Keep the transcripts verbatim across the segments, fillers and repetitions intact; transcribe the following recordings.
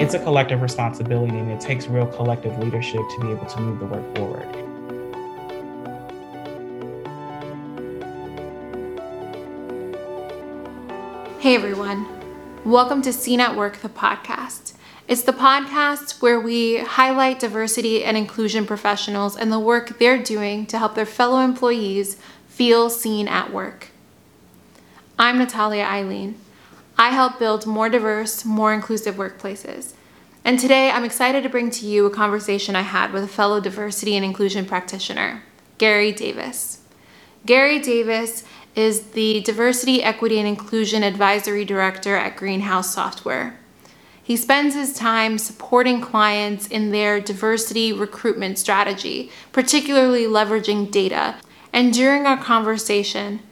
It's a collective responsibility, and it takes real collective leadership to be able to move the work forward. Hey everyone, welcome to Seen at Work, the podcast. It's the podcast where we highlight diversity and inclusion professionals and the work they're doing to help their fellow employees feel seen at work. I'm Natalia Eileen. I help build more diverse, more inclusive workplaces. And today I'm excited to bring to you a conversation I had with a fellow diversity and inclusion practitioner, Gary Davis. Gary Davis is the Diversity, Equity, and Inclusion Advisory Director at Greenhouse Software. He spends his time supporting clients in their diversity recruitment strategy, particularly leveraging data. And during our conversation,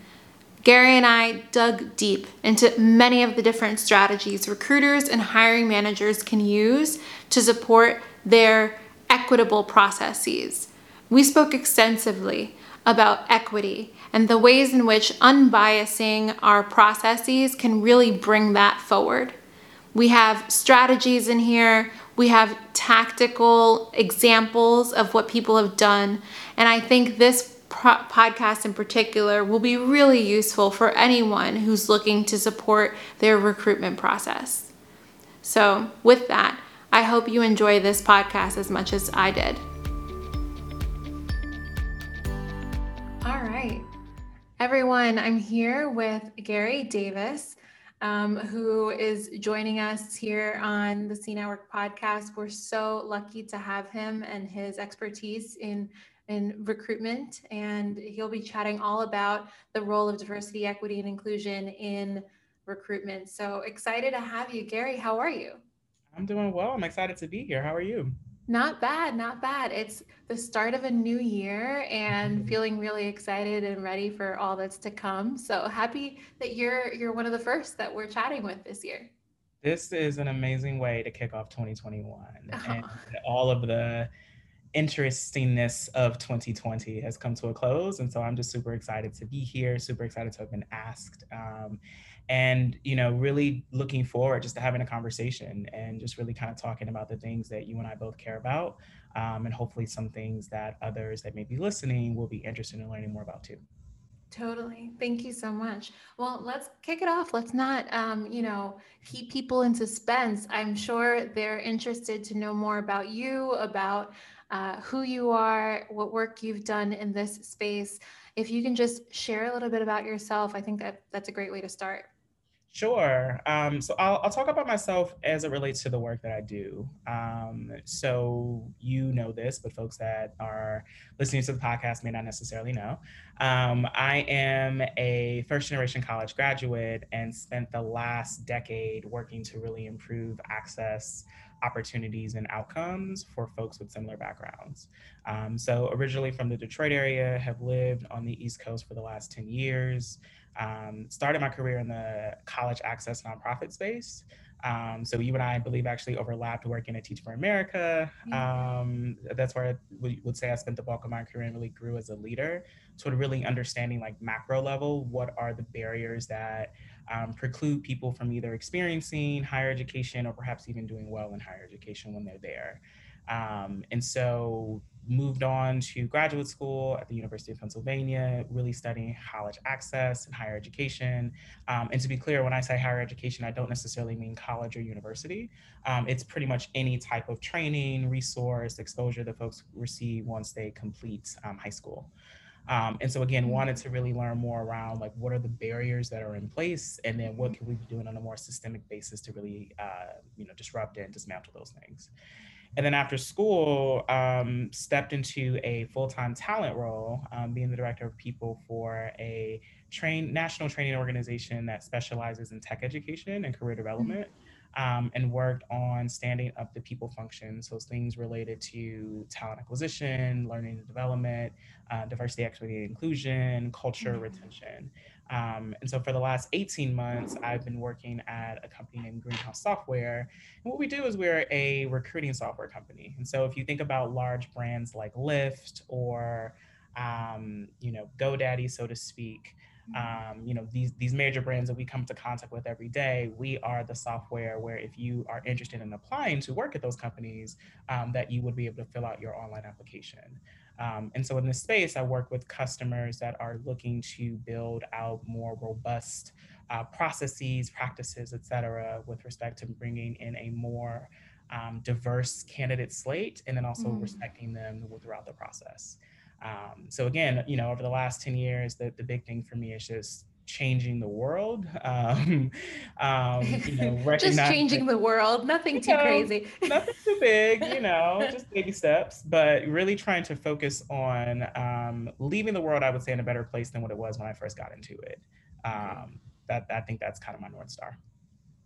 Gary and I dug deep into many of the different strategies recruiters and hiring managers can use to support their equitable processes. We spoke extensively about equity and the ways in which unbiasing our processes can really bring that forward. We have strategies in here. We have tactical examples of what people have done. And I think this podcast in particular will be really useful for anyone who's looking to support their recruitment process. So with that, I hope you enjoy this podcast as much as I did. All right, everyone, I'm here with Gary Davis, um, who is joining us here on the Seen at Work podcast. We're so lucky to have him and his expertise in in recruitment, and he'll be chatting all about the role of diversity, equity, and inclusion in recruitment. So excited to have you. Gary, how are you? I'm doing well. I'm excited to be here. How are you? Not bad, not bad. It's the start of a new year and feeling really excited and ready for all that's to come. So happy that you're you're one of the first that we're chatting with this year. This is an amazing way to kick off twenty twenty-one. Oh. And all of the interestingness of twenty twenty has come to a close, and so I'm just super excited to be here, super excited to have been asked, um, and you know, really looking forward just to having a conversation and just really kind of talking about the things that you and I both care about, um, and hopefully some things that others that may be listening will be interested in learning more about too. Totally. Thank you so much. Well, let's kick it off. Let's not, um, you know, keep people in suspense. I'm sure they're interested to know more about you, about uh, who you are, what work you've done in this space. If you can just share a little bit about yourself, I think that that's a great way to start. Sure. Um, so I'll, I'll talk about myself as it relates to the work that I do. Um, so you know this, but folks that are listening to the podcast may not necessarily know. Um, I am a first generation college graduate and spent the last decade working to really improve access, opportunities, and outcomes for folks with similar backgrounds. Um, so originally from the Detroit area, have lived on the East Coast for the last ten years. Um, started my career in the college access nonprofit space. Um, so you and I, I believe, actually overlapped working at Teach for America. Um, that's where I w- would say I spent the bulk of my career and really grew as a leader toward really understanding, like, macro level, what are the barriers that um, preclude people from either experiencing higher education or perhaps even doing well in higher education when they're there. Um, and so moved on to graduate school at the University of Pennsylvania, really studying college access and higher education. Um, and to be clear, when I say higher education, I don't necessarily mean college or university. Um, it's pretty much any type of training, resource, exposure that folks receive once they complete um, high school. Um, and so again, wanted to really learn more around, like, what are the barriers that are in place, and then what can we be doing on a more systemic basis to really, uh, you know, disrupt and dismantle those things. And then after school, um, stepped into a full-time talent role, um, being the director of people for a train, national training organization that specializes in tech education and career development, um, and worked on standing up the people functions, so things related to talent acquisition, learning and development, uh, diversity, equity, and inclusion, culture, mm-hmm. retention. Um, and so for the last eighteen months, I've been working at a company named Greenhouse Software. And what we do is we're a recruiting software company. And so if you think about large brands like Lyft or, um, you know, GoDaddy, so to speak, um, you know, these, these major brands that we come into contact with every day, we are the software where if you are interested in applying to work at those companies, um, that you would be able to fill out your online application. Um, and so in this space, I work with customers that are looking to build out more robust uh, processes, practices, et cetera, with respect to bringing in a more um, diverse candidate slate, and then also mm. respecting them throughout the process. Um, so again, you know, over the last ten years, the, the big thing for me is just changing the world, um, um, you know, just changing the world, nothing too crazy, nothing too big, you know, just baby steps, but really trying to focus on um, leaving the world, I would say, in a better place than what it was when I first got into it. Um, that I think that's kind of my North Star.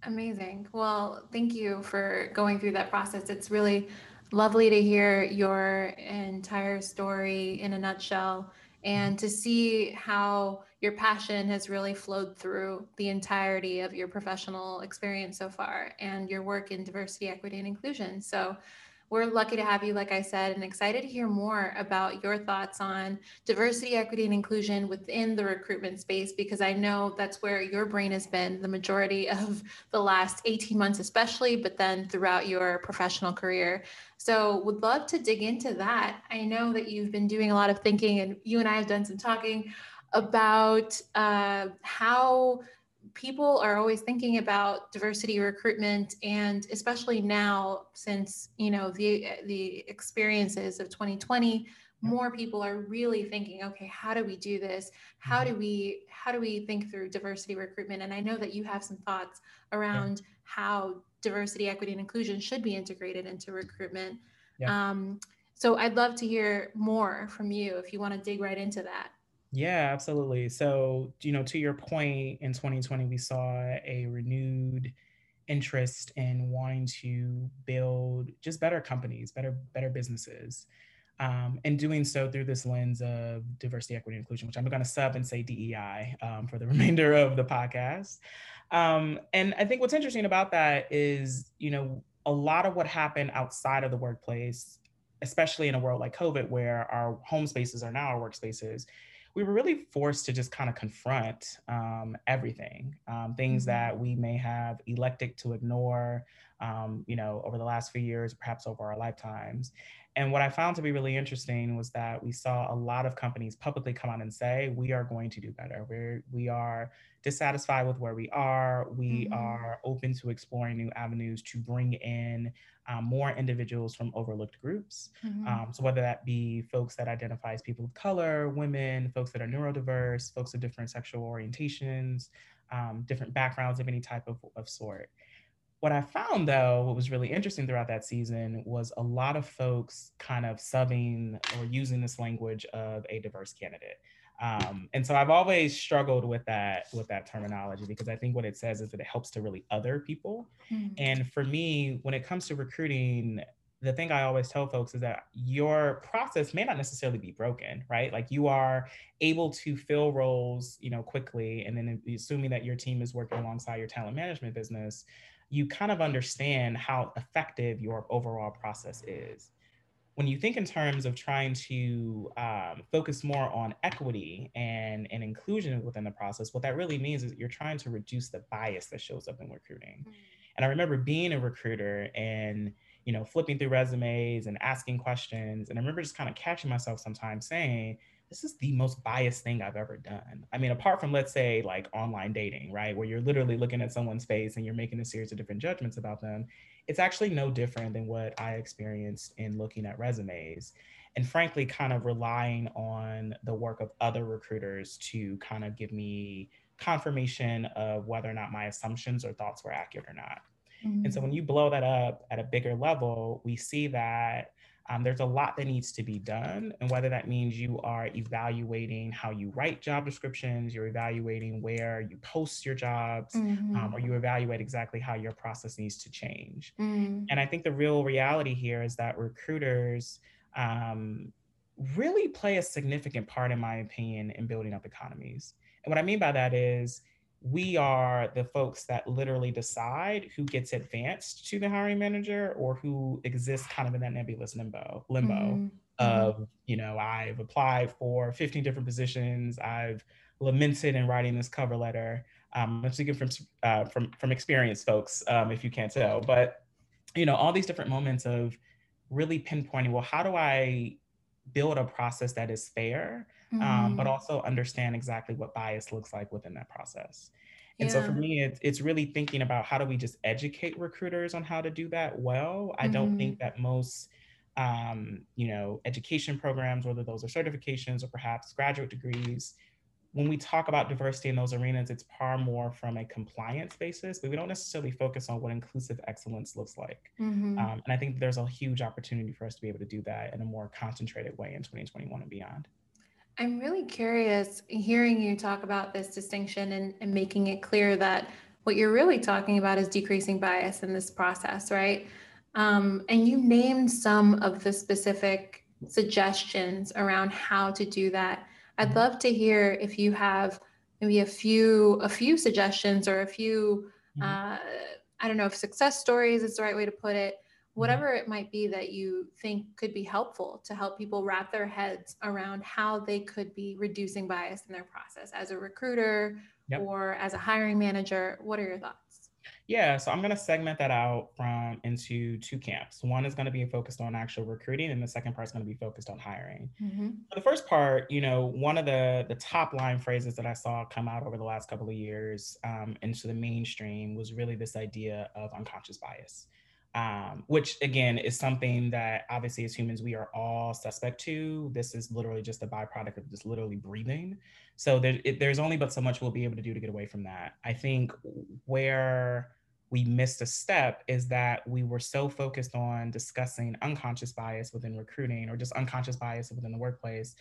Amazing. Well, thank you for going through that process. It's really lovely to hear your entire story in a nutshell, and to see how your passion has really flowed through the entirety of your professional experience so far, and your work in diversity, equity, and inclusion. So we're lucky to have you, like I said, and excited to hear more about your thoughts on diversity, equity, and inclusion within the recruitment space, because I know that's where your brain has been the majority of the last eighteen months, especially, but then throughout your professional career. So would love to dig into that. I know that you've been doing a lot of thinking, and you and I have done some talking about uh, how people are always thinking about diversity recruitment, and especially now, since, you know, the the experiences of twenty twenty, more people are really thinking, okay, how do we do this? How do we how do we think through diversity recruitment? And I know that you have some thoughts around yeah. how diversity, equity, and inclusion should be integrated into recruitment. Yeah. Um, so I'd love to hear more from you if you want to dig right into that. Yeah, absolutely. So, you know, to your point, in twenty twenty, we saw a renewed interest in wanting to build just better companies, better, better businesses, um, and doing so through this lens of diversity, equity, and inclusion, which I'm going to sub and say D E I um, for the remainder of the podcast. Um, and I think what's interesting about that is, you know, a lot of what happened outside of the workplace, especially in a world like COVID, where our home spaces are now our workspaces, we were really forced to just kind of confront um, everything, um, things that we may have elected to ignore, um, you know, over the last few years, perhaps over our lifetimes. And what I found to be really interesting was that we saw a lot of companies publicly come out and say, we are going to do better. We're, we are dissatisfied with where we are. We mm-hmm. are open to exploring new avenues to bring in um, more individuals from overlooked groups. Mm-hmm. Um, so whether that be folks that identify as people of color, women, folks that are neurodiverse, folks of different sexual orientations, um, different backgrounds of any type of, of sort. What I found, though, what was really interesting throughout that season was a lot of folks kind of subbing or using this language of a diverse candidate. Um, and so I've always struggled with that, with that terminology, because I think what it says is that it helps to really other people. Mm. And for me, when it comes to recruiting, the thing I always tell folks is that your process may not necessarily be broken, right? Like, you are able to fill roles, you know, quickly. And then assuming that your team is working alongside your talent management business, you kind of understand how effective your overall process is. When you think in terms of trying to um, focus more on equity and, and inclusion within the process, what that really means is that you're trying to reduce the bias that shows up in recruiting. And I remember being a recruiter and, you know, flipping through resumes and asking questions. And I remember just kind of catching myself sometimes saying, this is the most biased thing I've ever done. I mean, apart from, let's say, like online dating, right? Where you're literally looking at someone's face and you're making a series of different judgments about them. It's actually no different than what I experienced in looking at resumes. And frankly, kind of relying on the work of other recruiters to kind of give me confirmation of whether or not my assumptions or thoughts were accurate or not. Mm-hmm. And so when you blow that up at a bigger level, we see that Um, there's a lot that needs to be done. And whether that means you are evaluating how you write job descriptions, you're evaluating where you post your jobs, mm-hmm. um, or you evaluate exactly how your process needs to change. Mm. And I think the real reality here is that recruiters um, really play a significant part, in my opinion, in building up economies. And what I mean by that is, we are the folks that literally decide who gets advanced to the hiring manager or who exists kind of in that nebulous limbo, limbo mm-hmm. of, you know, I've applied for fifteen different positions. I've lamented in writing this cover letter. Um, I'm speaking from, uh, from, from experienced folks, um, if you can't tell, but, you know, all these different moments of really pinpointing, well, how do I build a process that is fair, um, mm. but also understand exactly what bias looks like within that process. And yeah. so for me, it's, it's really thinking about how do we just educate recruiters on how to do that well. I mm-hmm. don't think that most, um, you know, education programs, whether those are certifications or perhaps graduate degrees, when we talk about diversity in those arenas, it's far more from a compliance basis, but we don't necessarily focus on what inclusive excellence looks like. Mm-hmm. Um, and I think there's a huge opportunity for us to be able to do that in a more concentrated way in twenty twenty-one and beyond. I'm really curious hearing you talk about this distinction and, and making it clear that what you're really talking about is decreasing bias in this process, right? Um, and you named some of the specific suggestions around how to do that. I'd love to hear if you have maybe a few, a few suggestions or a few, uh, I don't know if success stories is the right way to put it, whatever it might be that you think could be helpful to help people wrap their heads around how they could be reducing bias in their process as a recruiter yep. or as a hiring manager. What are your thoughts? Yeah, so I'm going to segment that out from into two camps. One is going to be focused on actual recruiting, and the second part is going to be focused on hiring. Mm-hmm. For the first part, you know, one of the, the top line phrases that I saw come out over the last couple of years um, into the mainstream was really this idea of unconscious bias. Um, which again is something that obviously as humans, we are all suspect to. This is literally just a byproduct of just literally breathing. So there, it, there's only but so much we'll be able to do to get away from that. I think where we missed a step is that we were so focused on discussing unconscious bias within recruiting or just unconscious bias within the workplace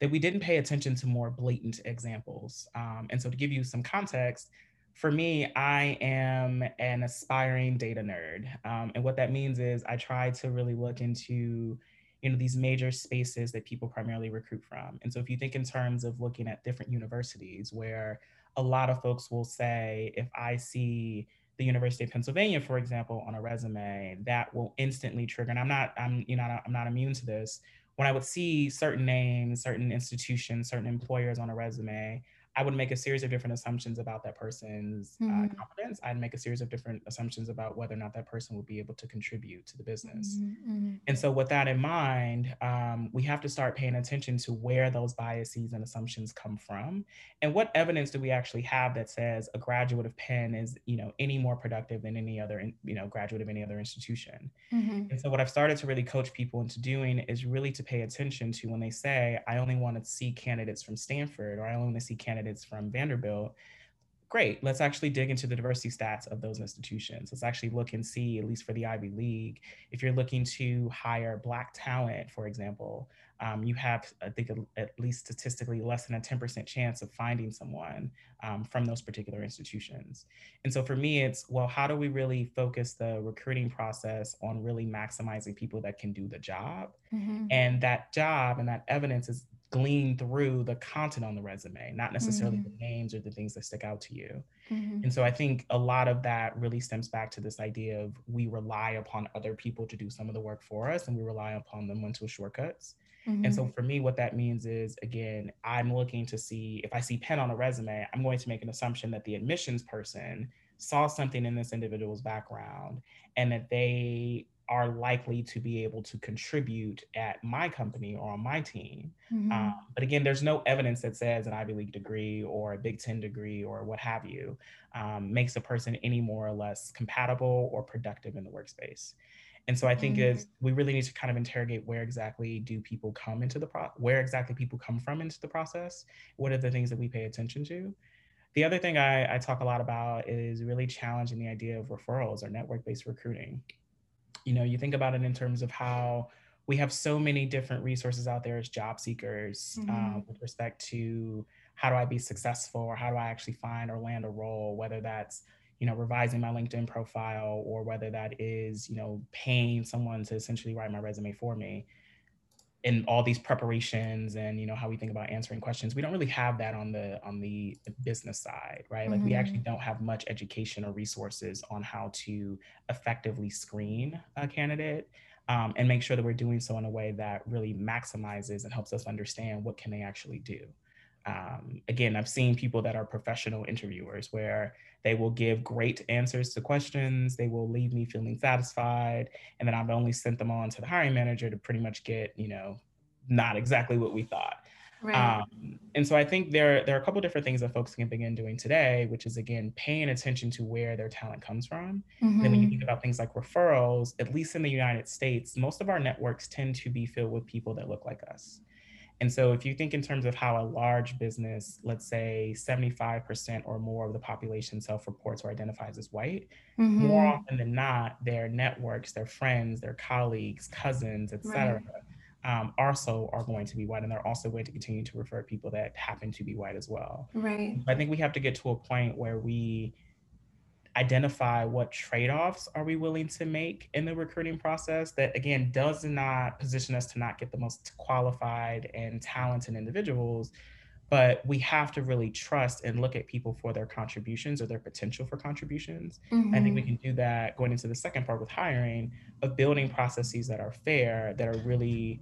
that we didn't pay attention to more blatant examples. Um, and so to give you some context, for me, I am an aspiring data nerd. Um, and what that means is I try to really look into, you know, these major spaces that people primarily recruit from. And so if you think in terms of looking at different universities where a lot of folks will say, if I see the University of Pennsylvania, for example, on a resume, that will instantly trigger, and I'm not, I'm, you know, I'm not immune to this. When I would see certain names, certain institutions, certain employers on a resume, I would make a series of different assumptions about that person's mm-hmm. uh, competence. I'd make a series of different assumptions about whether or not that person would be able to contribute to the business. Mm-hmm. And so with that in mind, um, we have to start paying attention to where those biases and assumptions come from. And what evidence do we actually have that says a graduate of Penn is, you know, any more productive than any other, you know, graduate of any other institution. Mm-hmm. And so what I've started to really coach people into doing is really to pay attention to when they say, I only want to see candidates from Stanford, or I only want to see candidates Candidates from Vanderbilt, great. Let's actually dig into the diversity stats of those institutions. Let's actually look and see, at least for the Ivy League, if you're looking to hire Black talent, for example, um, you have, I think, a, at least statistically less than a ten percent chance of finding someone um, from those particular institutions. And so for me, it's, well, how do we really focus the recruiting process on really maximizing people that can do the job? Mm-hmm. And that job and that evidence is glean through the content on the resume, not necessarily mm-hmm. the names or the things that stick out to you. Mm-hmm. And so I think a lot of that really stems back to this idea of we rely upon other people to do some of the work for us, and we rely upon the mental shortcuts. Mm-hmm. And so for me, what that means is, again, I'm looking to see, if I see Penn on a resume, I'm going to make an assumption that the admissions person saw something in this individual's background and that they are likely to be able to contribute at my company or on my team. Mm-hmm. Um, but again, there's no evidence that says an Ivy League degree or a Big Ten degree or what have you um, makes a person any more or less compatible or productive in the workspace. And so I think mm-hmm. is we really need to kind of interrogate where exactly do people come into the pro- where exactly people come from into the process. What are the things that we pay attention to? The other thing I, I talk a lot about is really challenging the idea of referrals or network-based recruiting. You know, you think about it in terms of how we have so many different resources out there as job seekers mm-hmm. um, with respect to how do I be successful, or how do I actually find or land a role, whether that's, you know, revising my LinkedIn profile, or whether that is, you know, paying someone to essentially write my resume for me. And all these preparations and, you know, how we think about answering questions, we don't really have that on the on the business side, right? Mm-hmm. Like we actually don't have much education or resources on how to effectively screen a candidate um, and make sure that we're doing so in a way that really maximizes and helps us understand what can they actually do. Um, again, I've seen people that are professional interviewers where they will give great answers to questions, they will leave me feeling satisfied, and then I've only sent them on to the hiring manager to pretty much get, you know, not exactly what we thought. Right. Um, and so I think there, there are a couple different things that folks can begin doing today, which is, again, paying attention to where their talent comes from. Mm-hmm. And then when you think about things like referrals, at least in the United States, most of our networks tend to be filled with people that look like us. And so if you think in terms of how a large business, let's say seventy-five percent or more of the population self-reports or identifies as white, mm-hmm. more often than not, their networks, their friends, their colleagues, cousins, et cetera, right. Um, also are going to be white, and they're also going to continue to refer people that happen to be white as well. Right. I think we have to get to a point where we identify what trade-offs are we willing to make in the recruiting process that, again, does not position us to not get the most qualified and talented individuals, but we have to really trust and look at people for their contributions or their potential for contributions. Mm-hmm. I think we can do that going into the second part with hiring, of building processes that are fair, that are really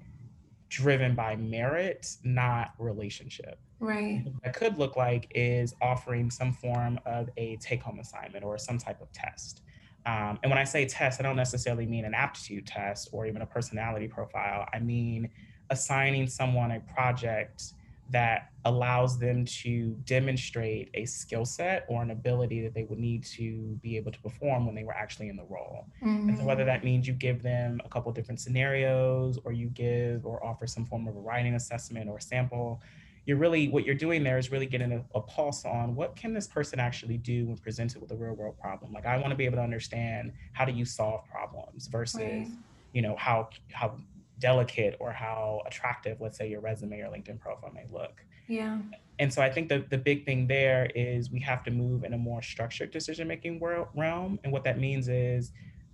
driven by merit, not relationship. Right. What that could look like is offering some form of a take-home assignment or some type of test. Um, and when I say test, I don't necessarily mean an aptitude test or even a personality profile. I mean assigning someone a project that allows them to demonstrate a skill set or an ability that they would need to be able to perform when they were actually in the role. Mm-hmm. And so whether that means you give them a couple different scenarios, or you give or offer some form of a writing assessment or sample, you're really, what you're doing there is really getting a, a pulse on what can this person actually do when presented with a real world problem. Like, I want to be able to understand how do you solve problems versus, right. you know, how, how, delicate or how attractive, let's say, your resume or LinkedIn profile may look. Yeah. And so I think the, the big thing there is we have to move in a more structured decision-making world, realm. And what that means is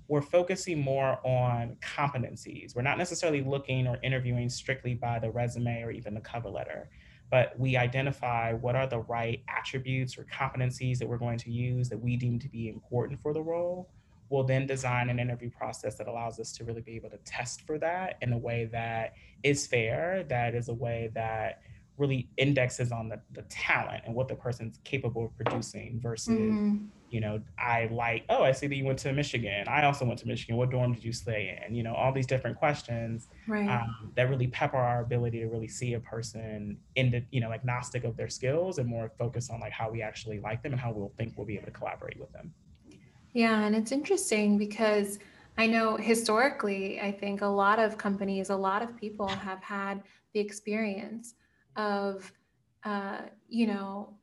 we're focusing more on competencies. We're not necessarily looking or interviewing strictly by the resume or even the cover letter, but we identify what are the right attributes or competencies that we're going to use that we deem to be important for the role. We'll then design an interview process that allows us to really be able to test for that in a way that is fair, that is a way that really indexes on the, the talent and what the person's capable of producing versus, mm-hmm. you know, I like, oh, I see that you went to Michigan. I also went to Michigan. What dorm did you stay in? You know, all these different questions right. um, that really pepper our ability to really see a person in the, you know, agnostic of their skills and more focused on like how we actually like them and how we'll think we'll be able to collaborate with them. Yeah, and it's interesting because I know historically, I think a lot of companies, a lot of people have had the experience of, uh, you know,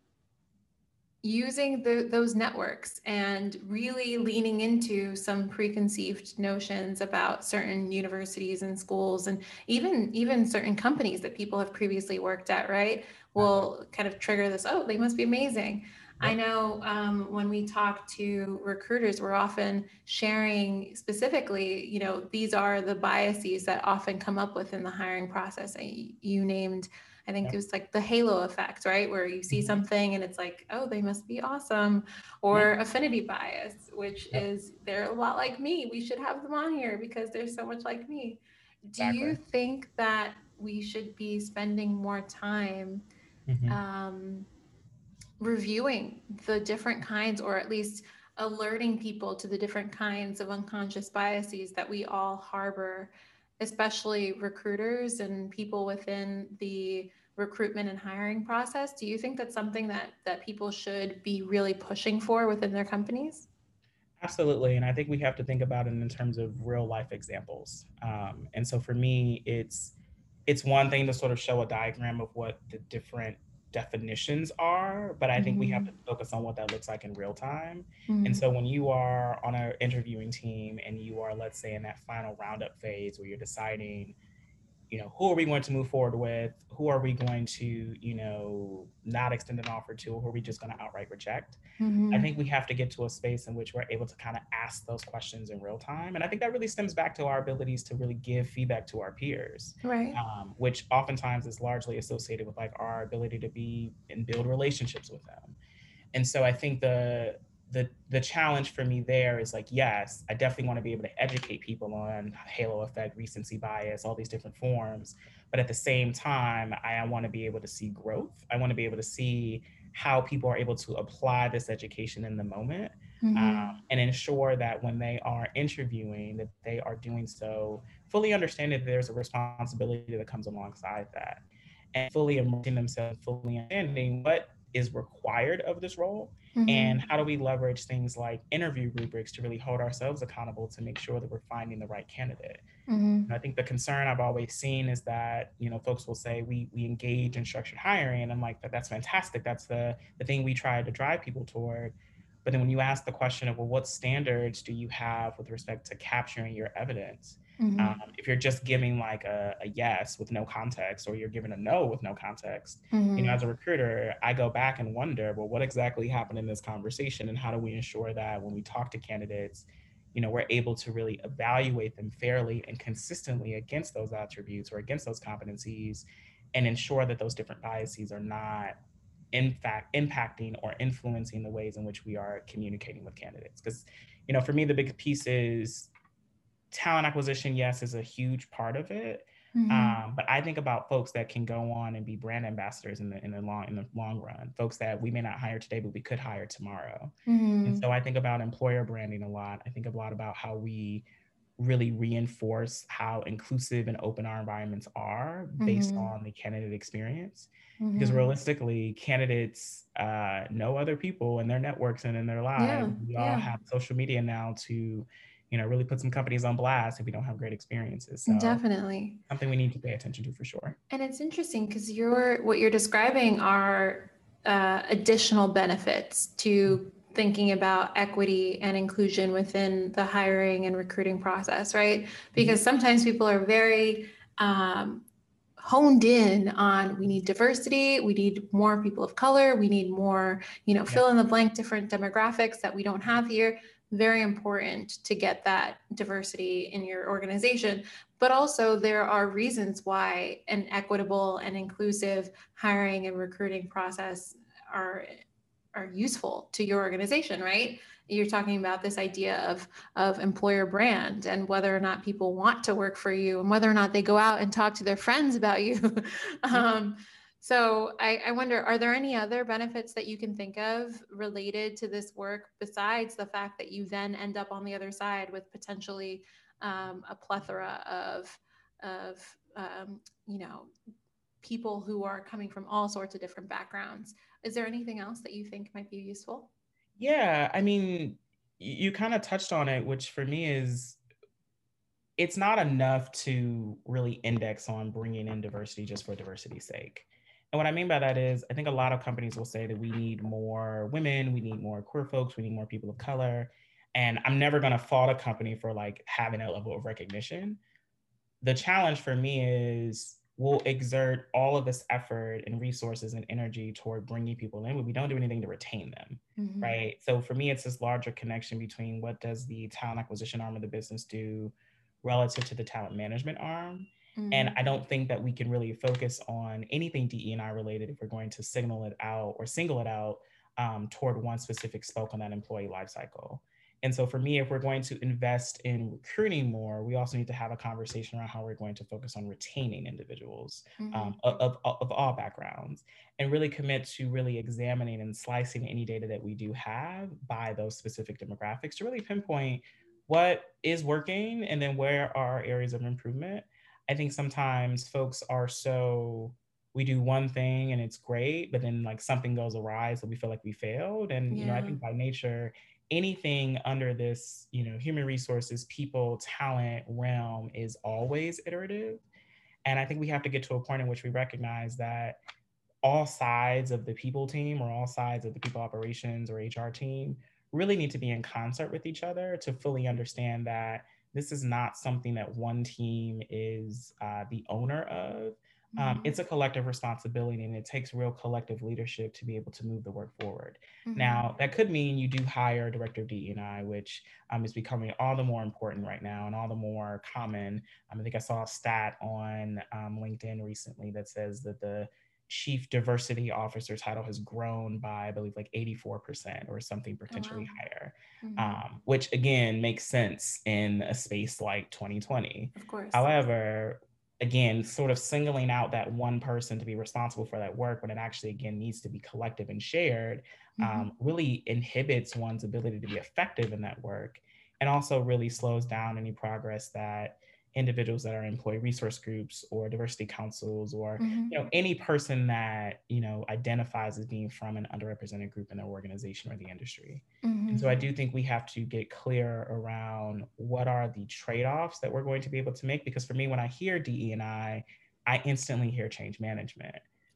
using the, those networks and really leaning into some preconceived notions about certain universities and schools, and even even certain companies that people have previously worked at, right? Will kind of trigger this, oh, they must be amazing. I know um, when we talk to recruiters, we're often sharing specifically, you know, these are the biases that often come up within the hiring process. I, you named, I think yeah. it was like the halo effect, right? Where you see something and it's like, oh, they must be awesome. Or yeah. affinity bias, which yeah. is they're a lot like me. We should have them on here because they're so much like me. Exactly. Do you think that we should be spending more time mm-hmm. um, reviewing the different kinds, or at least alerting people to the different kinds of unconscious biases that we all harbor, especially recruiters and people within the recruitment and hiring process? Do you think that's something that that people should be really pushing for within their companies? Absolutely. And I think we have to think about it in terms of real life examples. Um, and so for me, it's it's one thing to sort of show a diagram of what the different definitions are, but I think mm-hmm. we have to focus on what that looks like in real time. Mm-hmm. And so when you are on an interviewing team and you are, let's say, in that final roundup phase where you're deciding, you know, who are we going to move forward with? Who are we going to, you know, not extend an offer to? Who are we just going to outright reject? Mm-hmm. I think we have to get to a space in which we're able to kind of ask those questions in real time. And I think that really stems back to our abilities to really give feedback to our peers, right? Um, which oftentimes is largely associated with like our ability to be and build relationships with them. And so I think the the the challenge for me there is like, yes, I definitely want to be able to educate people on halo effect, recency bias, all these different forms. But at the same time, I want to be able to see growth. I want to be able to see how people are able to apply this education in the moment, mm-hmm. um, and ensure that when they are interviewing, that they are doing so fully understanding that there's a responsibility that comes alongside that, and fully immersing themselves, fully understanding what is required of this role, mm-hmm. and how do we leverage things like interview rubrics to really hold ourselves accountable to make sure that we're finding the right candidate. Mm-hmm. And I think the concern I've always seen is that, you know, folks will say we we engage in structured hiring, and I'm like, that that's fantastic, that's the the thing we try to drive people toward. But then when you ask the question of, well, what standards do you have with respect to capturing your evidence? Mm-hmm. Um, if you're just giving like a, a yes with no context, or you're giving a no with no context, mm-hmm. you know, as a recruiter, I go back and wonder, well, what exactly happened in this conversation, and how do we ensure that when we talk to candidates, you know, we're able to really evaluate them fairly and consistently against those attributes or against those competencies, and ensure that those different biases are not in fact impacting or influencing the ways in which we are communicating with candidates. Because, you know, for me, the big piece is talent acquisition, yes, is a huge part of it. Mm-hmm. Um, but I think about folks that can go on and be brand ambassadors in the in the long in the long run, folks that we may not hire today, but we could hire tomorrow. Mm-hmm. And so I think about employer branding a lot. I think a lot about how we really reinforce how inclusive and open our environments are based mm-hmm. on the candidate experience. Mm-hmm. Because realistically, candidates uh, know other people in their networks and in their lives. Yeah. We all yeah. have social media now to, you know, really put some companies on blast if we don't have great experiences. So definitely something we need to pay attention to for sure. And it's interesting because you're, what you're describing are uh, additional benefits to thinking about equity and inclusion within the hiring and recruiting process, right? Because sometimes people are very um, honed in on, we need diversity, we need more people of color, we need more, you know, fill in the blank different demographics that we don't have here. Very important to get that diversity in your organization, but also there are reasons why an equitable and inclusive hiring and recruiting process are are useful to your organization, right? You're talking about this idea of, of employer brand and whether or not people want to work for you and whether or not they go out and talk to their friends about you. um, So I, I wonder, are there any other benefits that you can think of related to this work besides the fact that you then end up on the other side with potentially um, a plethora of, of um, you know, people who are coming from all sorts of different backgrounds? Is there anything else that you think might be useful? Yeah, I mean, you kind of touched on it, which for me is, it's not enough to really index on bringing in diversity just for diversity's sake. And what I mean by that is, I think a lot of companies will say that we need more women, we need more queer folks, we need more people of color. And I'm never gonna fault a company for like having that level of recognition. The challenge for me is, we'll exert all of this effort and resources and energy toward bringing people in, but we don't do anything to retain them, mm-hmm. right? So for me, it's this larger connection between what does the talent acquisition arm of the business do relative to the talent management arm. Mm-hmm. And I don't think that we can really focus on anything D E and I related if we're going to signal it out or single it out um, toward one specific spoke on that employee lifecycle. And so for me, if we're going to invest in recruiting more, we also need to have a conversation around how we're going to focus on retaining individuals mm-hmm. um, of, of, of all backgrounds, and really commit to really examining and slicing any data that we do have by those specific demographics to really pinpoint what is working, and then where are areas of improvement. I think sometimes folks are so, we do one thing and it's great, but then like something goes awry, so we feel like we failed. And, yeah. you know, I think by nature, anything under this, you know, human resources, people, talent realm is always iterative. And I think we have to get to a point in which we recognize that all sides of the people team or all sides of the people operations or H R team really need to be in concert with each other to fully understand that this is not something that one team is uh, the owner of. Um, mm-hmm. It's a collective responsibility, and it takes real collective leadership to be able to move the work forward. Mm-hmm. Now, that could mean you do hire a director of D E and I, which um, is becoming all the more important right now and all the more common. Um, I think I saw a stat on um, LinkedIn recently that says that the chief diversity officer title has grown by, I believe, like eighty-four percent or something potentially oh, wow. higher, mm-hmm. um, which again makes sense in a space like twenty twenty. Of course. However, again, sort of singling out that one person to be responsible for that work when it actually, again, needs to be collective and shared, mm-hmm. um, really inhibits one's ability to be effective in that work, and also really slows down any progress that individuals that are employee resource groups or diversity councils or, mm-hmm. you know, any person that, you know, identifies as being from an underrepresented group in their organization or the industry. Mm-hmm. And so I do think we have to get clear around what are the trade-offs that we're going to be able to make, because for me, when I hear D E and I, I instantly hear change management.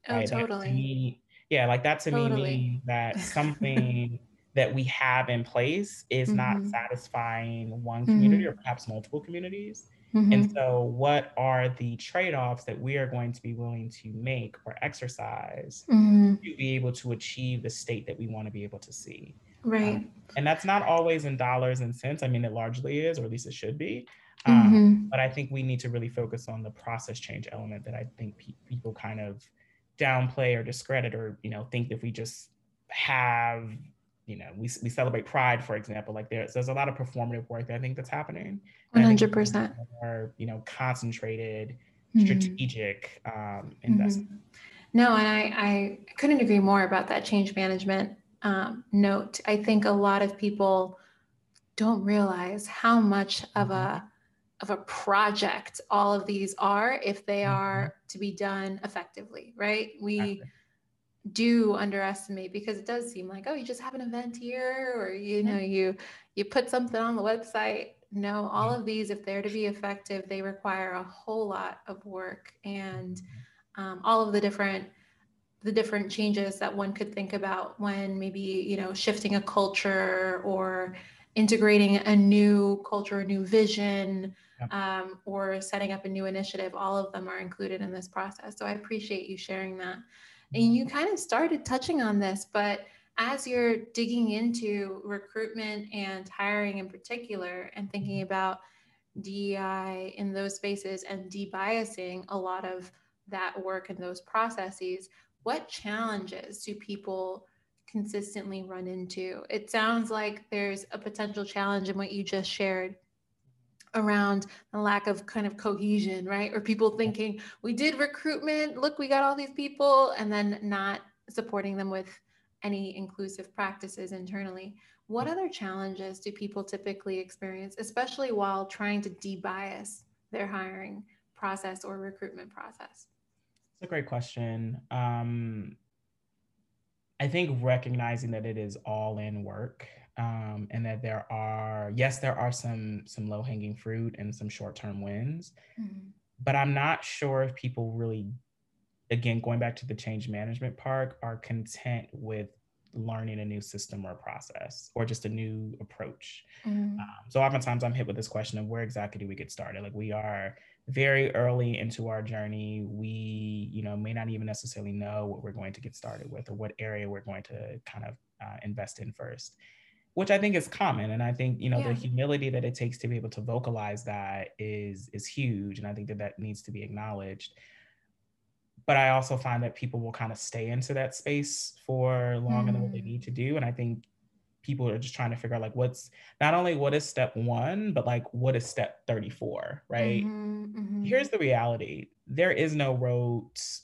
Oh, right? Totally. That to me, yeah, like that to totally. me means that something that we have in place is mm-hmm. not satisfying one community mm-hmm. or perhaps multiple communities. Mm-hmm. And so what are the trade-offs that we are going to be willing to make or exercise mm-hmm. to be able to achieve the state that we want to be able to see? Right. Um, and that's not always in dollars and cents. I mean, it largely is, or at least it should be. Um, mm-hmm. But I think we need to really focus on the process change element that I think pe- people kind of downplay or discredit, or, you know, think if we just have, you know, we we celebrate Pride, for example, like there's, there's a lot of performative work that I think that's happening. one hundred percent. More, you know, concentrated, mm-hmm. strategic um, investment. Mm-hmm. No, and I, I couldn't agree more about that change management um, note. I think a lot of people don't realize how much mm-hmm. of a of a project all of these are if they mm-hmm. are to be done effectively, right? We Exactly. do underestimate, because it does seem like, oh, you just have an event here, or, you know, you you put something on the website. No, all of these, if they're to be effective, they require a whole lot of work, and um, all of the different the different changes that one could think about when maybe, you know, shifting a culture or integrating a new culture, a new vision, um, or setting up a new initiative. All of them are included in this process. So I appreciate you sharing that. And you kind of started touching on this, but as you're digging into recruitment and hiring in particular, and thinking about D E I in those spaces and debiasing a lot of that work and those processes, what challenges do people consistently run into? It sounds like there's a potential challenge in what you just shared around the lack of kind of cohesion, right? Or people thinking, we did recruitment, look, we got all these people, and then not supporting them with any inclusive practices internally. What other challenges do people typically experience, especially while trying to debias their hiring process or recruitment process? That's a great question. Um, I think recognizing that it is all in work. Um, and that there are, yes, there are some some low-hanging fruit and some short-term wins, mm-hmm. but I'm not sure if people really, again, going back to the change management part, are content with learning a new system or a process or just a new approach. Mm-hmm. Um, so oftentimes I'm hit with this question of where exactly do we get started? Like, we are very early into our journey. We, you know, may not even necessarily know what we're going to get started with or what area we're going to kind of uh, invest in first. Which I think is common. And I think, you know, yeah. the humility that it takes to be able to vocalize that is, is huge. And I think that that needs to be acknowledged. But I also find that people will kind of stay into that space for longer mm. than what they need to do. And I think people are just trying to figure out, like, what's not only what is step one, but like, what is step thirty-four, right? Mm-hmm, mm-hmm. Here's the reality. There is no road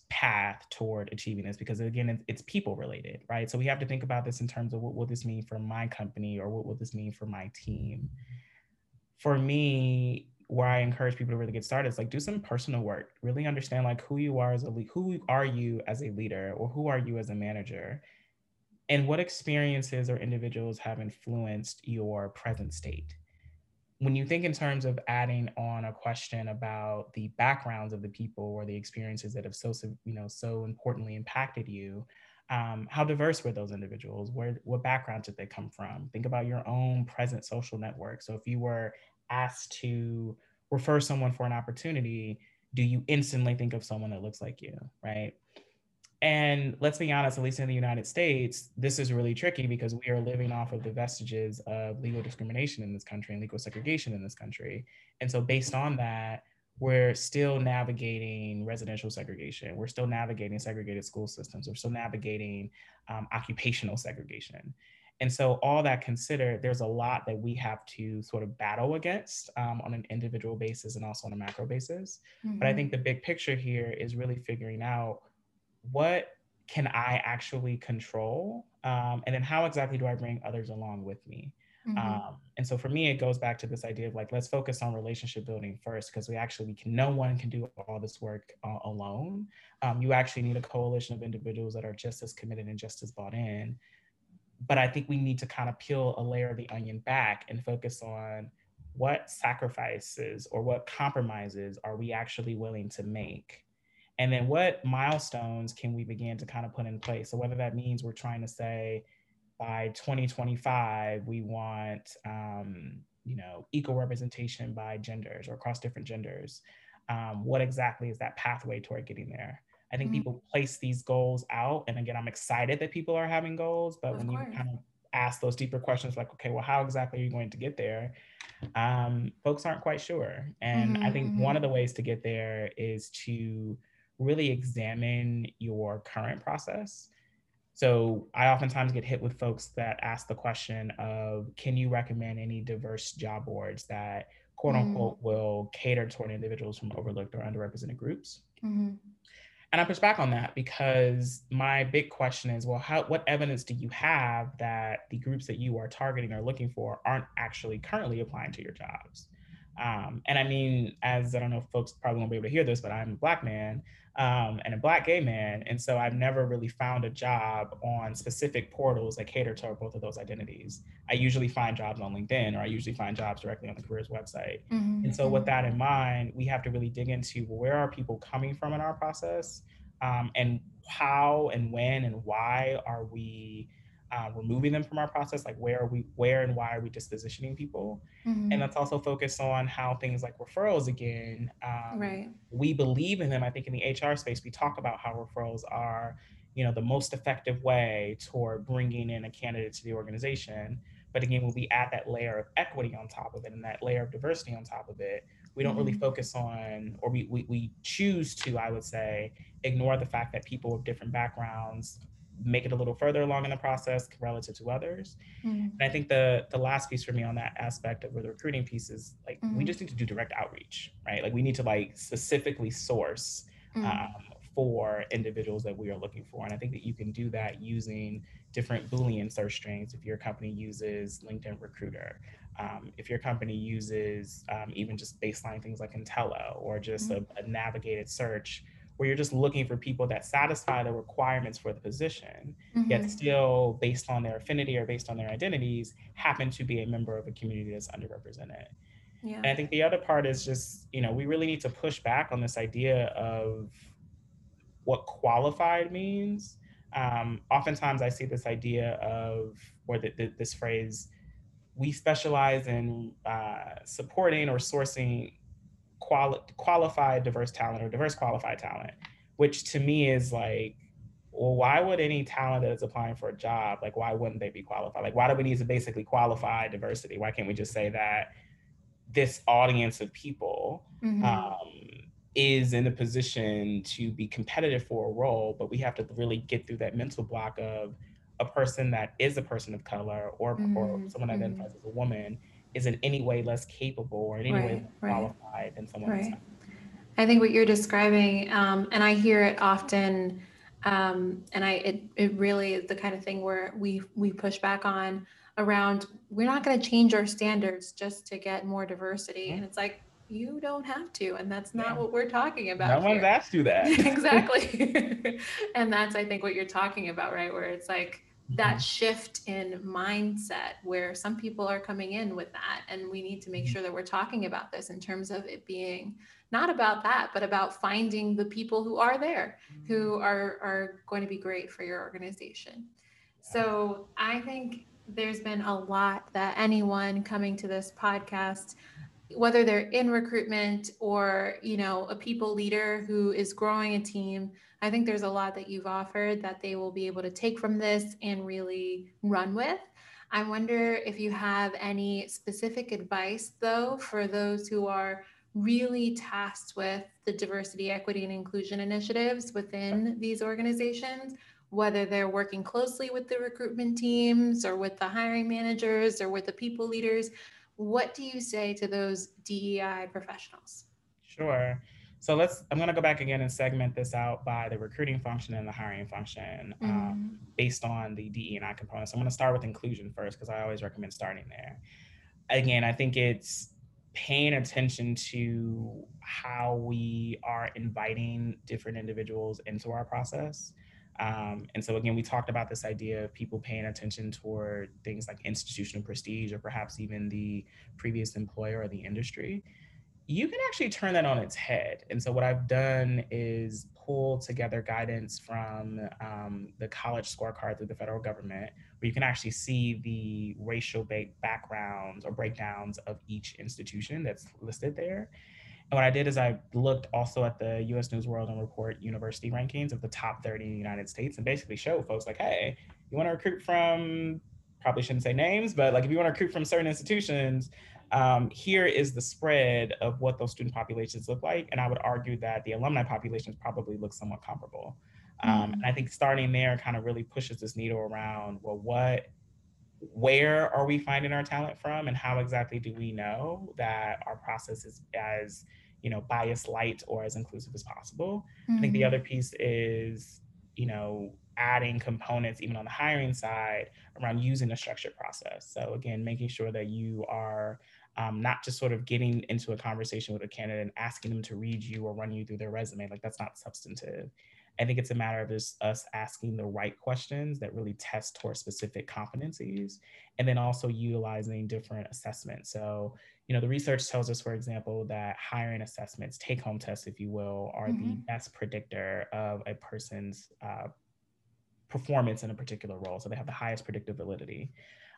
path toward achieving this, because again, it's people related, right? So we have to think about this in terms of what will this mean for my company, or what will this mean for my team? For me, where I encourage people to really get started is, like, do some personal work, really understand like who you are as a lead, who are you as a leader, or who are you as a manager? And what experiences or individuals have influenced your present state? When you think in terms of adding on a question about the backgrounds of the people or the experiences that have so, you know, so importantly impacted you, um, how diverse were those individuals? Where, what background did they come from? Think about your own present social network. So if you were asked to refer someone for an opportunity, do you instantly think of someone that looks like you, right? And let's be honest, at least in the United States, this is really tricky, because we are living off of the vestiges of legal discrimination in this country and legal segregation in this country. And so based on that, we're still navigating residential segregation. We're still navigating segregated school systems. We're still navigating um, occupational segregation. And so all that considered, there's a lot that we have to sort of battle against um, on an individual basis and also on a macro basis. Mm-hmm. But I think the big picture here is really figuring out what can I actually control? Um, and then how exactly do I bring others along with me? Mm-hmm. Um, and so for me, it goes back to this idea of like, let's focus on relationship building first, because we actually we can, no one can do all this work uh, alone. Um, you actually need a coalition of individuals that are just as committed and just as bought in. But I think we need to kind of peel a layer of the onion back and focus on what sacrifices or what compromises are we actually willing to make? And then what milestones can we begin to kind of put in place? So whether that means we're trying to say, by twenty twenty-five, we want, um, you know, equal representation by genders or across different genders. Um, what exactly is that pathway toward getting there? I think mm-hmm. people place these goals out. And again, I'm excited that people are having goals, but of when course. You kind of ask those deeper questions, like, okay, well, how exactly are you going to get there? Um, folks aren't quite sure. And mm-hmm. I think one of the ways to get there is to really examine your current process. So I oftentimes get hit with folks that ask the question of, can you recommend any diverse job boards that quote unquote mm-hmm. will cater toward individuals from overlooked or underrepresented groups? Mm-hmm. And I push back on that because my big question is, well, how, what evidence do you have that the groups that you are targeting or looking for aren't actually currently applying to your jobs? Um, and I mean, as I don't know if folks probably won't be able to hear this, but I'm a Black man um, and a Black gay man. And so I've never really found a job on specific portals that cater to both of those identities. I usually find jobs on LinkedIn, or I usually find jobs directly on the careers website. Mm-hmm. And so with that in mind, we have to really dig into, well, where are people coming from in our process? Um, and how and when and why are we Uh, removing them from our process? Like, where are we, where and why are we dispositioning people? Mm-hmm. And that's also focused on how things like referrals, again, um, right. we believe in them. I think in the H R space, we talk about how referrals are, you know, the most effective way toward bringing in a candidate to the organization. But again, when we add that layer of equity on top of it and that layer of diversity on top of it, we don't mm-hmm. really focus on, or we, we we choose to, I would say, ignore the fact that people of different backgrounds make it a little further along in the process relative to others. Mm-hmm. And I think the the last piece for me on that aspect of the recruiting piece is like, mm-hmm. we just need to do direct outreach, right? Like we need to like specifically source mm-hmm. um, for individuals that we are looking for. And I think that you can do that using different Boolean search strings. If your company uses LinkedIn Recruiter, um, if your company uses um, even just baseline things like Intello or just mm-hmm. a, a navigated search, where you're just looking for people that satisfy the requirements for the position, mm-hmm. yet still based on their affinity or based on their identities, happen to be a member of a community that's underrepresented. Yeah. And I think the other part is just, you know, we really need to push back on this idea of what qualified means. Um, oftentimes I see this idea of, or the, the, this phrase, we specialize in uh, supporting or sourcing Quali- qualified diverse talent or diverse qualified talent, which to me is like, well, why would any talent that is applying for a job, like why wouldn't they be qualified? Like, why do we need to basically qualify diversity? Why can't we just say that this audience of people mm-hmm. um, is in a position to be competitive for a role, but we have to really get through that mental block of a person that is a person of color or, mm-hmm. or someone that mm-hmm. identifies as a woman is in any way less capable or in any right, way less qualified right. than someone else. Right. I think what you're describing, um, and I hear it often, um, and I it, it really is the kind of thing where we we push back on around, we're not going to change our standards just to get more diversity. Mm-hmm. And it's like, you don't have to, and that's not yeah. what we're talking about. No here. One's asked you that. Exactly. And that's, I think, what you're talking about, right? Where it's like, that shift in mindset where some people are coming in with that. And we need to make sure that we're talking about this in terms of it being not about that, but about finding the people who are there, who are, are going to be great for your organization. So I think there's been a lot that anyone coming to this podcast, whether they're in recruitment or, you know, a people leader who is growing a team, I think there's a lot that you've offered that they will be able to take from this and really run with. I wonder if you have any specific advice, though, for those who are really tasked with the diversity, equity, and inclusion initiatives within these organizations, whether they're working closely with the recruitment teams or with the hiring managers or with the people leaders. What do you say to those D E I professionals? Sure. So let's, I'm going to go back again and segment this out by the recruiting function and the hiring function mm-hmm. um, based on the D E and I components. I'm going to start with inclusion first, because I always recommend starting there. Again, I think it's paying attention to how we are inviting different individuals into our process. Um, and so again, we talked about this idea of people paying attention toward things like institutional prestige, or perhaps even the previous employer or the industry. You can actually turn that on its head. And so what I've done is pull together guidance from um, the college scorecard through the federal government, where you can actually see the racial backgrounds or breakdowns of each institution that's listed there. And what I did is I looked also at the U S News World and Report university rankings of the top thirty in the United States, and basically show folks like, hey, you want to recruit from, probably shouldn't say names, but like if you want to recruit from certain institutions, um, here is the spread of what those student populations look like. And I would argue that the alumni populations probably look somewhat comparable. Um, mm-hmm. And I think starting there kind of really pushes this needle around, well, what, where are we finding our talent from, and how exactly do we know that our process is as, you know, bias light or as inclusive as possible? Mm-hmm. I think the other piece is, you know, adding components even on the hiring side around using a structured process. So again, making sure that you are um, not just sort of getting into a conversation with a candidate and asking them to read you or run you through their resume. Like, that's not substantive. I think it's a matter of just us asking the right questions that really test toward specific competencies, and then also utilizing different assessments. So, you know, the research tells us, for example, that hiring assessments, take-home tests, if you will, are mm-hmm. the best predictor of a person's uh, performance in a particular role. So they have the highest predictability.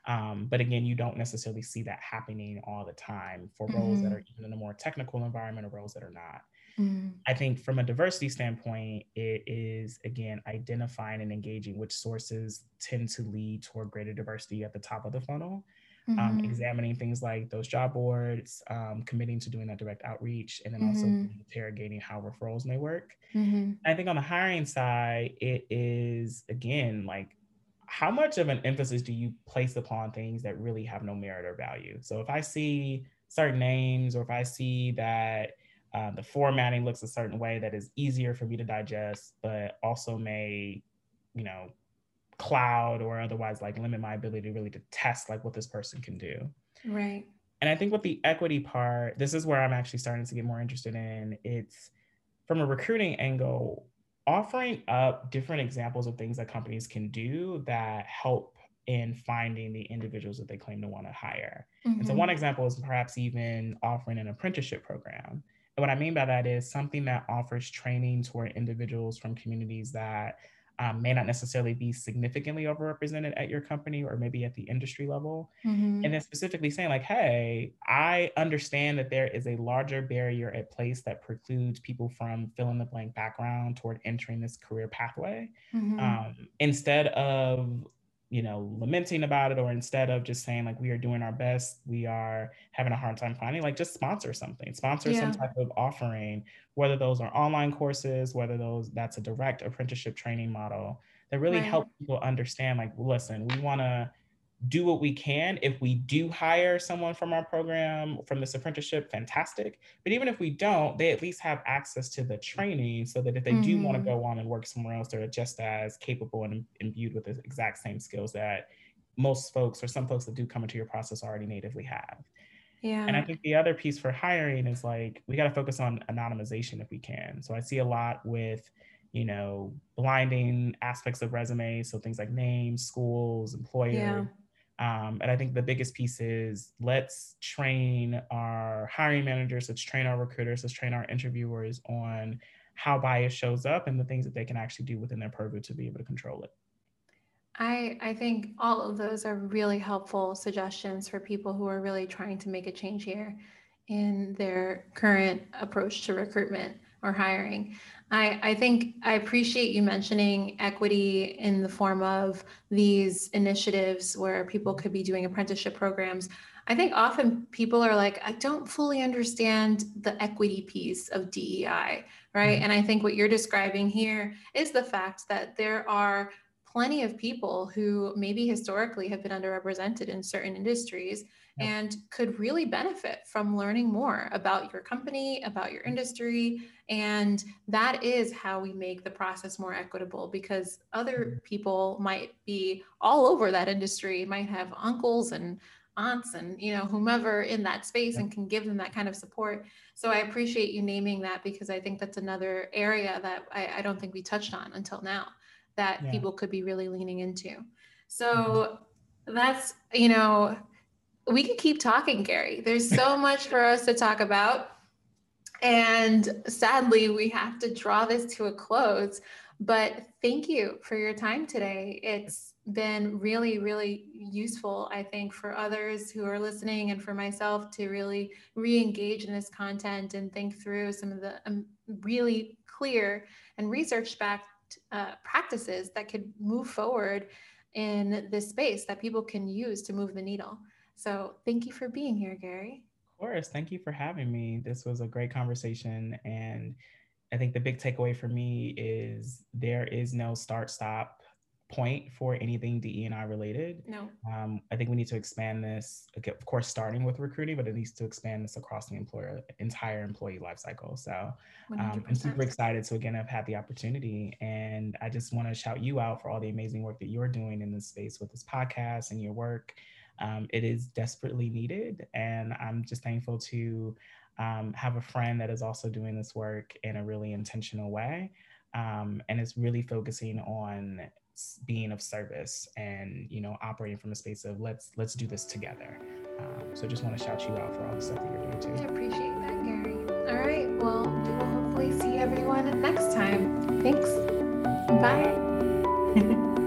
Um, but again, you don't necessarily see that happening all the time for mm-hmm. roles that are even in a more technical environment, or roles that are not. Mm-hmm. I think from a diversity standpoint, it is, again, identifying and engaging which sources tend to lead toward greater diversity at the top of the funnel. Mm-hmm. Um, examining things like those job boards, um, committing to doing that direct outreach, and then mm-hmm. also interrogating how referrals may work. Mm-hmm. I think on the hiring side, it is, again, like, how much of an emphasis do you place upon things that really have no merit or value? So if I see certain names, or if I see that uh, the formatting looks a certain way that is easier for me to digest, but also may, you know, cloud or otherwise like limit my ability to really to test like what this person can do. Right. And I think with the equity part, this is where I'm actually starting to get more interested in. It's from a recruiting angle, offering up different examples of things that companies can do that help in finding the individuals that they claim to want to hire. Mm-hmm. And so one example is perhaps even offering an apprenticeship program. And what I mean by that is something that offers training toward individuals from communities that Um, may not necessarily be significantly overrepresented at your company, or maybe at the industry level. Mm-hmm. And then specifically saying like, hey, I understand that there is a larger barrier at place that precludes people from fill in the blank background toward entering this career pathway. Mm-hmm. Um, instead of, you know, lamenting about it, or instead of just saying like, we are doing our best, we are having a hard time finding, like just sponsor something, sponsor yeah. some type of offering, whether those are online courses, whether those that's a direct apprenticeship training model that really right. helps people understand like, listen, we want to do what we can. If we do hire someone from our program, from this apprenticeship, fantastic. But even if we don't, they at least have access to the training, so that if they mm-hmm. do want to go on and work somewhere else, they're just as capable and imbued with the exact same skills that most folks, or some folks that do come into your process, already natively have. Yeah. And I think the other piece for hiring is like, we got to focus on anonymization if we can. So I see a lot with, you know, blinding aspects of resumes. So things like names, schools, employer. Yeah. Um, and I think the biggest piece is, let's train our hiring managers, let's train our recruiters, let's train our interviewers on how bias shows up and the things that they can actually do within their purview to be able to control it. I, I think all of those are really helpful suggestions for people who are really trying to make a change here in their current approach to recruitment or hiring. I, I think I appreciate you mentioning equity in the form of these initiatives where people could be doing apprenticeship programs. I think often people are like, I don't fully understand the equity piece of D E I, right? And I think what you're describing here is the fact that there are plenty of people who maybe historically have been underrepresented in certain industries and could really benefit from learning more about your company, about your industry. And that is how we make the process more equitable, because other people might be all over that industry, might have uncles and aunts and, you know, whomever in that space, and can give them that kind of support. So I appreciate you naming that, because I think that's another area that I, I don't think we touched on until now that yeah. people could be really leaning into. So yeah. that's, you know, we could keep talking, Gary. There's so much for us to talk about. And sadly, we have to draw this to a close. But thank you for your time today. It's been really, really useful, I think, for others who are listening and for myself to really re-engage in this content and think through some of the um, really clear and research-backed Uh, practices that could move forward in this space that people can use to move the needle. So thank you for being here, Gary. Of course. Thank you for having me. This was a great conversation. And I think the big takeaway for me is there is no start, stop point for anything D E and I related. No. Um, I think we need to expand this, of course, starting with recruiting, but it needs to expand this across the employer, entire employee lifecycle. So um, I'm super excited to, again, have had the opportunity. And I just want to shout you out for all the amazing work that you're doing in this space with this podcast and your work. Um, it is desperately needed. And I'm just thankful to um, have a friend that is also doing this work in a really intentional way. Um, and it's really focusing on being of service and, you know, operating from a space of let's let's do this together. Um, so just want to shout you out for all the stuff that you're doing too. I appreciate that, Gary. All right. Well, we will hopefully see everyone next time. Thanks. Bye.